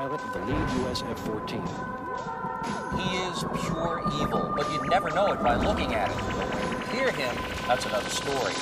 pilot of the lead U.S. F-14. He is pure evil, but you'd never know it by looking at him. Hear him, that's another story.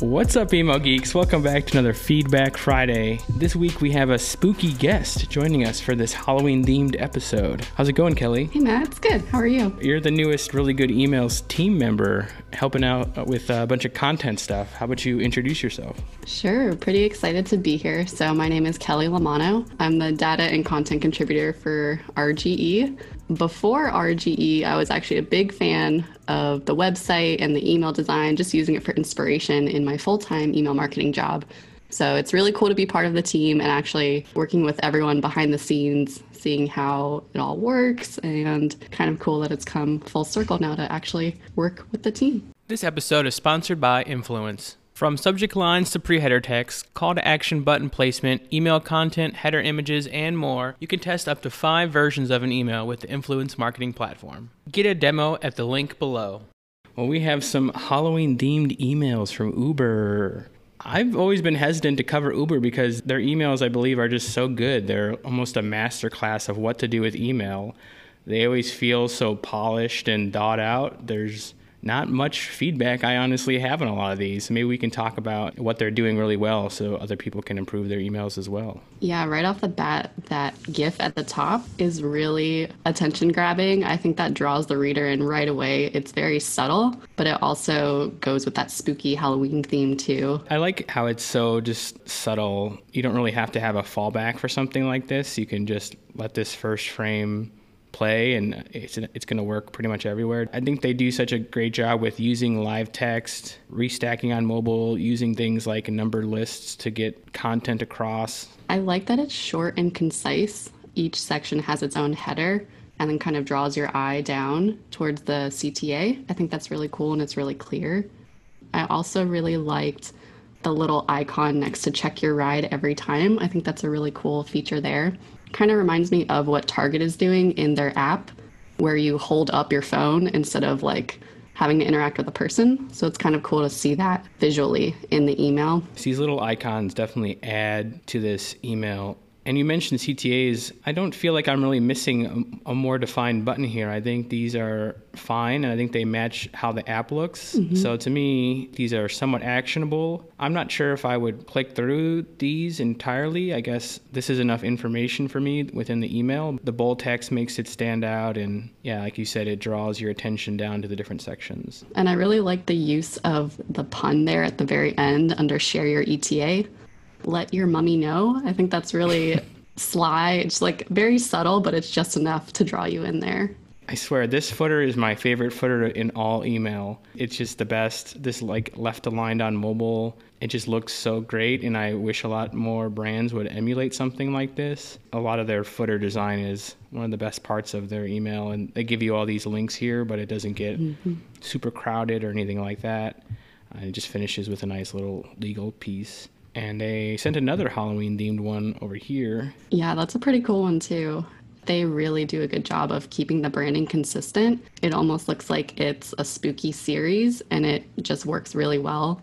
What's up, Emo Geeks? Welcome back to another Feedback Friday. This week we have a spooky guest joining us for this Halloween-themed episode. How's it going, Kelly? Hey, Matt. It's good. How are you? You're the newest Really Good Emails team member, helping out with a bunch of content stuff. How about you introduce yourself? Sure. Pretty excited to be here. So my name is Kelly Lamano. I'm the data and content contributor for RGE. Before RGE, I was actually a big fan of the website and the email design, just using it for inspiration in my full-time email marketing job. So it's really cool to be part of the team and actually working with everyone behind the scenes, seeing how it all works, and kind of cool that it's come full circle now to actually work with the team. This episode is sponsored by Influence. From subject lines to pre-header text, call to action button placement, email content, header images, and more, you can test up to 5 versions of an email with the Influence marketing platform. Get a demo at the link below. Well, we have some Halloween-themed emails from Uber. I've always been hesitant to cover Uber because their emails, I believe, are just so good. They're almost a masterclass of what to do with email. They always feel so polished and thought out. There's not much feedback I honestly have on a lot of these. Maybe we can talk about what they're doing really well so other people can improve their emails as well. Yeah, right off the bat, that GIF at the top is really attention grabbing. I think that draws the reader in right away. It's very subtle, but it also goes with that spooky Halloween theme too. I like how it's so just subtle. You don't really have to have a fallback for something like this. You can just let this first frame play, and it's going to work pretty much everywhere. I think they do such a great job with using live text, restacking on mobile, using things like numbered lists to get content across. I like that it's short and concise. Each section has its own header and then kind of draws your eye down towards the CTA. I think that's really cool and it's really clear. I also really liked the little icon next to check your ride every time. I think that's a really cool feature there. Kind of reminds me of what Target is doing in their app, where you hold up your phone instead of like having to interact with a person. So it's kind of cool to see that visually in the email. These little icons definitely add to this email. And you mentioned CTAs. I don't feel like I'm really missing a more defined button here. I think these are fine, and I think they match how the app looks. Mm-hmm. So to me, these are somewhat actionable. I'm not sure if I would click through these entirely. I guess this is enough information for me within the email. The bold text makes it stand out, and yeah, like you said, it draws your attention down to the different sections. And I really like the use of the pun there at the very end under share your ETA. Let your mummy know. I think that's really sly. It's like very subtle, but it's just enough to draw you in there. I swear this footer is my favorite footer in all email. It's just the best. This like left aligned on mobile. It just looks so great, and I wish a lot more brands would emulate something like this. A lot of their footer design is one of the best parts of their email, and they give you all these links here, but it doesn't get super crowded or anything like that. It just finishes with a nice little legal piece. And they sent another Halloween-themed one over here. Yeah, that's a pretty cool one, too. They really do a good job of keeping the branding consistent. It almost looks like it's a spooky series, and it just works really well.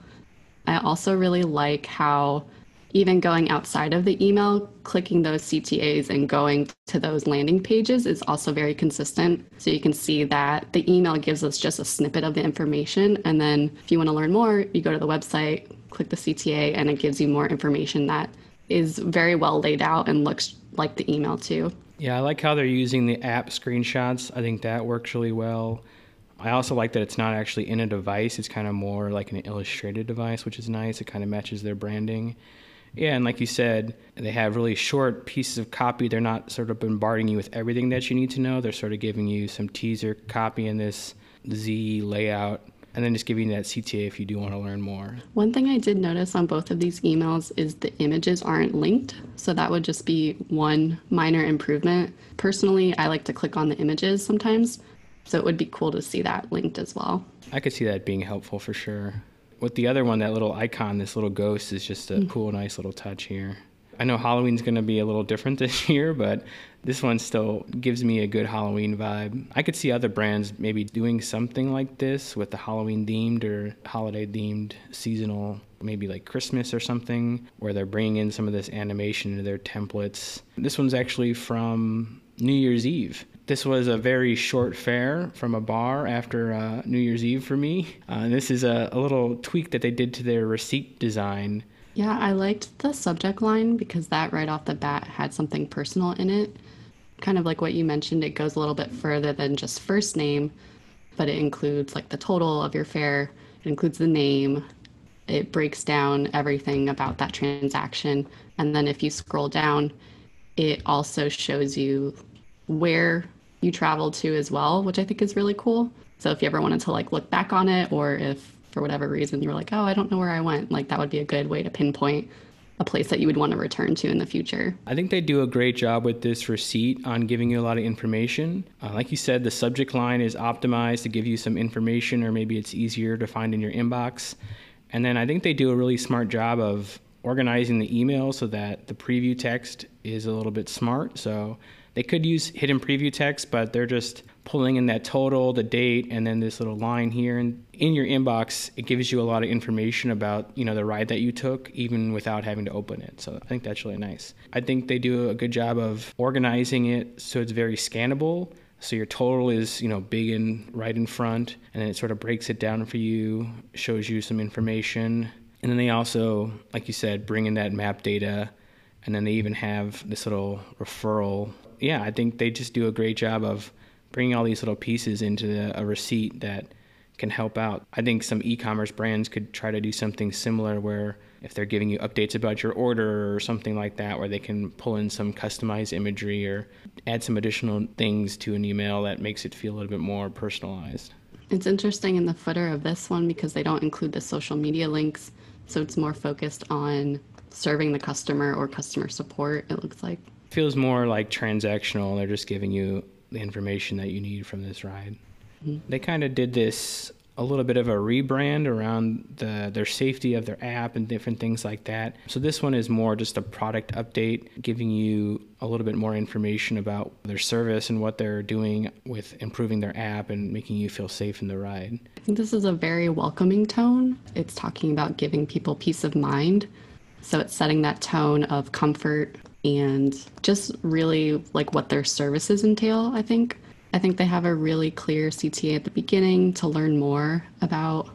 I also really like how even going outside of the email, clicking those CTAs and going to those landing pages is also very consistent. So you can see that the email gives us just a snippet of the information. And then if you want to learn more, you go to the website, click the CTA, and it gives you more information that is very well laid out and looks like the email too. Yeah, I like how they're using the app screenshots. I think that works really well. I also like that it's not actually in a device. It's kind of more like an illustrated device, which is nice. It kind of matches their branding. Yeah, and like you said, they have really short pieces of copy. They're not sort of bombarding you with everything that you need to know. They're sort of giving you some teaser copy in this Z layout, and then just giving you that CTA if you do want to learn more. One thing I did notice on both of these emails is the images aren't linked, so that would just be one minor improvement. Personally, I like to click on the images sometimes, so it would be cool to see that linked as well. I could see that being helpful for sure. With the other one, that little icon, this little ghost, is just a cool, nice little touch here. I know Halloween's going to be a little different this year, but this one still gives me a good Halloween vibe. I could see other brands maybe doing something like this with the Halloween-themed or holiday-themed seasonal maybe like Christmas or something, where they're bringing in some of this animation into their templates. This one's actually from New Year's Eve. This was a very short fare from a bar after New Year's Eve for me. This is a little tweak that they did to their receipt design. Yeah, I liked the subject line because that right off the bat had something personal in it. Kind of like what you mentioned, it goes a little bit further than just first name, but it includes like the total of your fare. It includes the name. It breaks down everything about that transaction. And then if you scroll down, it also shows you where you traveled to as well, which I think is really cool. So if you ever wanted to like look back on it, or if for whatever reason you were like, oh, I don't know where I went, like that would be a good way to pinpoint a place that you would want to return to in the future. I think they do a great job with this receipt on giving you a lot of information. Like you said, the subject line is optimized to give you some information, or maybe it's easier to find in your inbox. And then I think they do a really smart job of organizing the email so that the preview text is a little bit smart. So they could use hidden preview text, but they're just pulling in that total, the date, and then this little line here. And in your inbox, it gives you a lot of information about, you know, the ride that you took, even without having to open it. So I think that's really nice. I think they do a good job of organizing it so it's very scannable. So your total is, you know, big and right in front, and then it sort of breaks it down for you, shows you some information. And then they also, like you said, bring in that map data, and then they even have this little referral. Yeah, I think they just do a great job of bringing all these little pieces into a receipt that can help out. I think some e-commerce brands could try to do something similar, where if they're giving you updates about your order or something like that, where they can pull in some customized imagery or add some additional things to an email that makes it feel a little bit more personalized. It's interesting in the footer of this one because they don't include the social media links, so it's more focused on serving the customer or customer support, it looks like. Feels more like transactional. They're just giving you the information that you need from this ride. Mm-hmm. They kind of did this a little bit of a rebrand around their safety of their app and different things like that. So this one is more just a product update, giving you a little bit more information about their service and what they're doing with improving their app and making you feel safe in the ride. I think this is a very welcoming tone. It's talking about giving people peace of mind. So it's setting that tone of comfort and just really like what their services entail, I think. I think they have a really clear CTA at the beginning to learn more about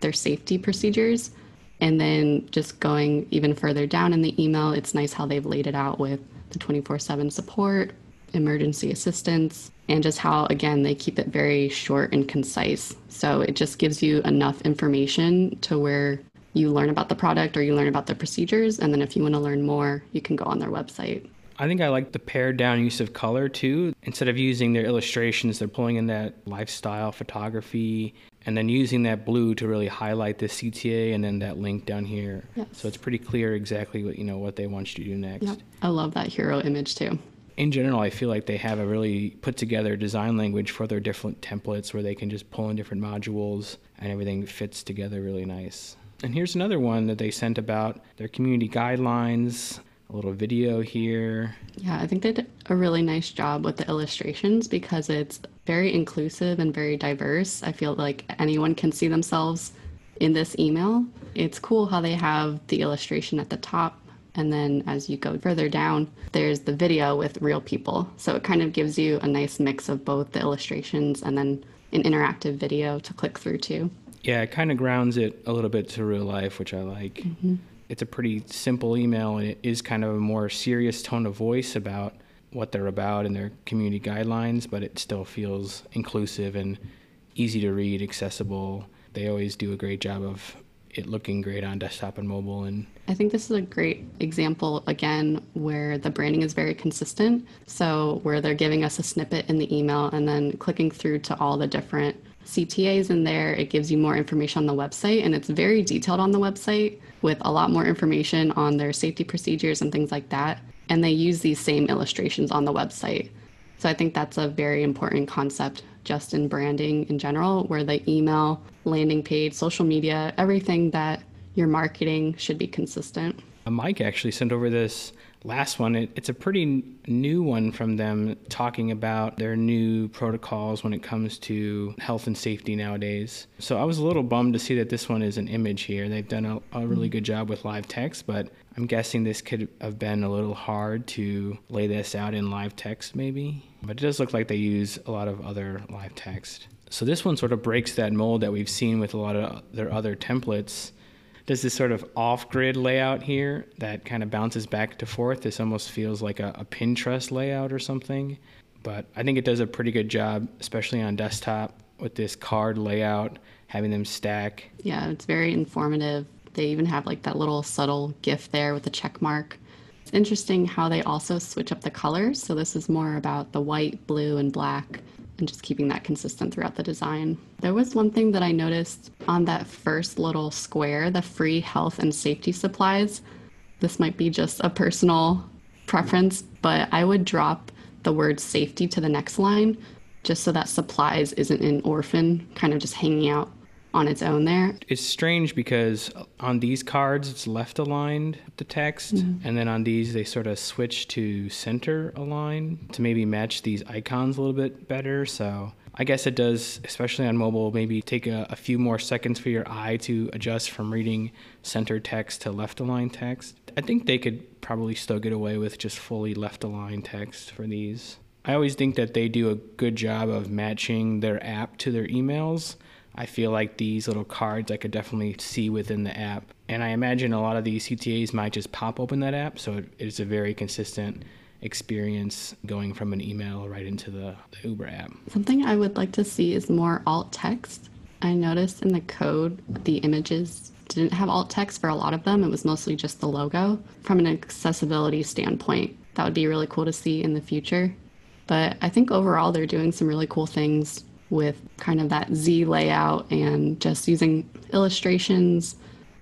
their safety procedures. And then just going even further down in the email, it's nice how they've laid it out with the 24/7 support, emergency assistance, and just how, again, they keep it very short and concise. So it just gives you enough information to where you learn about the product or you learn about the procedures. And then if you want to learn more, you can go on their website. I think I like the pared down use of color too. Instead of using their illustrations, they're pulling in that lifestyle photography and then using that blue to really highlight the CTA and then that link down here. Yes. So it's pretty clear exactly what, you know, what they want you to do next. Yep. I love that hero image too. In general, I feel like they have a really put together design language for their different templates where they can just pull in different modules and everything fits together really nice. And here's another one that they sent about their community guidelines, a little video here. Yeah, I think they did a really nice job with the illustrations because it's very inclusive and very diverse. I feel like anyone can see themselves in this email. It's cool how they have the illustration at the top, and then as you go further down, there's the video with real people. So it kind of gives you a nice mix of both the illustrations and then an interactive video to click through to. Yeah, it kind of grounds it a little bit to real life, which I like. Mm-hmm. It's a pretty simple email, and it is kind of a more serious tone of voice about what they're about and their community guidelines, but it still feels inclusive and easy to read, accessible. They always do a great job of it looking great on desktop and mobile. And I think this is a great example, again, where the branding is very consistent. So where they're giving us a snippet in the email and then clicking through to all the different CTAs in there, it gives you more information on the website, and it's very detailed on the website with a lot more information on their safety procedures and things like that. And they use these same illustrations on the website. So I think that's a very important concept just in branding in general, where the email, landing page, social media, everything that you're marketing should be consistent. Mike actually sent over this last one, it's a pretty new one from them, talking about their new protocols when it comes to health and safety nowadays. So I was a little bummed to see that this one is an image here. They've done a really good job with live text, but I'm guessing this could have been a little hard to lay this out in live text maybe. But it does look like they use a lot of other live text. So this one sort of breaks that mold that we've seen with a lot of their other templates. There's this sort of off-grid layout here that kind of bounces back and forth. This almost feels like a Pinterest layout or something. But I think it does a pretty good job, especially on desktop, with this card layout, having them stack. Yeah, it's very informative. They even have like that little subtle GIF there with the check mark. It's interesting how they also switch up the colors. So this is more about the white, blue, and black, and just keeping that consistent throughout the design. There was one thing that I noticed on that first little square, the free health and safety supplies. This might be just a personal preference, but I would drop the word safety to the next line, just so that supplies isn't an orphan, kind of just hanging out on its own there. It's strange because on these cards, it's left aligned, the text, and then on these, they sort of switch to center align to maybe match these icons a little bit better. So I guess it does, especially on mobile, maybe take a few more seconds for your eye to adjust from reading center text to left aligned text. I think they could probably still get away with just fully left aligned text for these. I always think that they do a good job of matching their app to their emails. I feel like these little cards I could definitely see within the app. And I imagine a lot of these CTAs might just pop open that app, so it's a very consistent experience going from an email right into the Uber app. Something I would like to see is more alt text. I noticed in the code, the images didn't have alt text for a lot of them. It was mostly just the logo. From an accessibility standpoint, that would be really cool to see in the future. But I think overall, they're doing some really cool things with kind of that Z layout and just using illustrations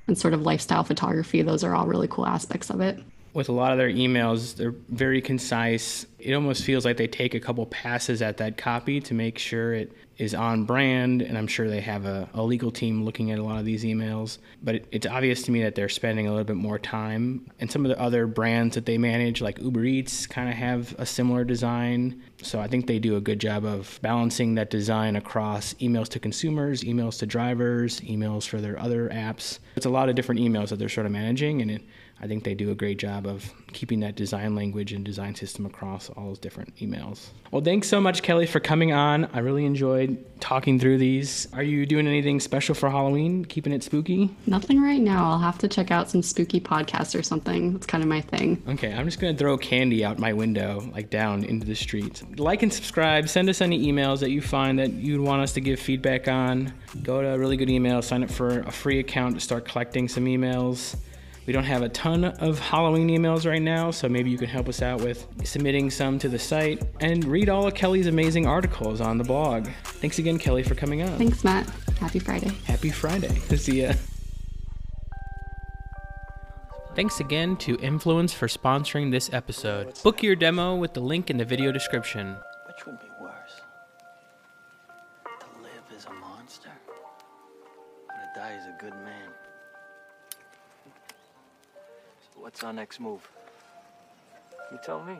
and sort of lifestyle photography. Those are all really cool aspects of it. With a lot of their emails, they're very concise. It almost feels like they take a couple passes at that copy to make sure it is on brand. And I'm sure they have a legal team looking at a lot of these emails. But it's obvious to me that they're spending a little bit more time. And some of the other brands that they manage, like Uber Eats, kind of have a similar design. So I think they do a good job of balancing that design across emails to consumers, emails to drivers, emails for their other apps. It's a lot of different emails that they're sort of managing. And I think they do a great job of keeping that design language and design system across all those different emails. Well, thanks so much, Kelly, for coming on. I really enjoyed talking through these. Are you doing anything special for Halloween? Keeping it spooky? Nothing right now. I'll have to check out some spooky podcasts or something. That's kind of my thing. Okay, I'm just going to throw candy out my window, like down into the street. Like and subscribe. Send us any emails that you find that you'd want us to give feedback on. Go to a really good email. Sign up for a free account to start collecting some emails. We don't have a ton of Halloween emails right now, so maybe you can help us out with submitting some to the site, and read all of Kelly's amazing articles on the blog. Thanks again, Kelly, for coming on. Thanks, Matt. Happy Friday. Happy Friday. See ya. Thanks again to Influence for sponsoring this episode. Book your demo with the link in the video description. Which would be worse? To live as a monster? Or to die as a good man? What's our next move? You tell me.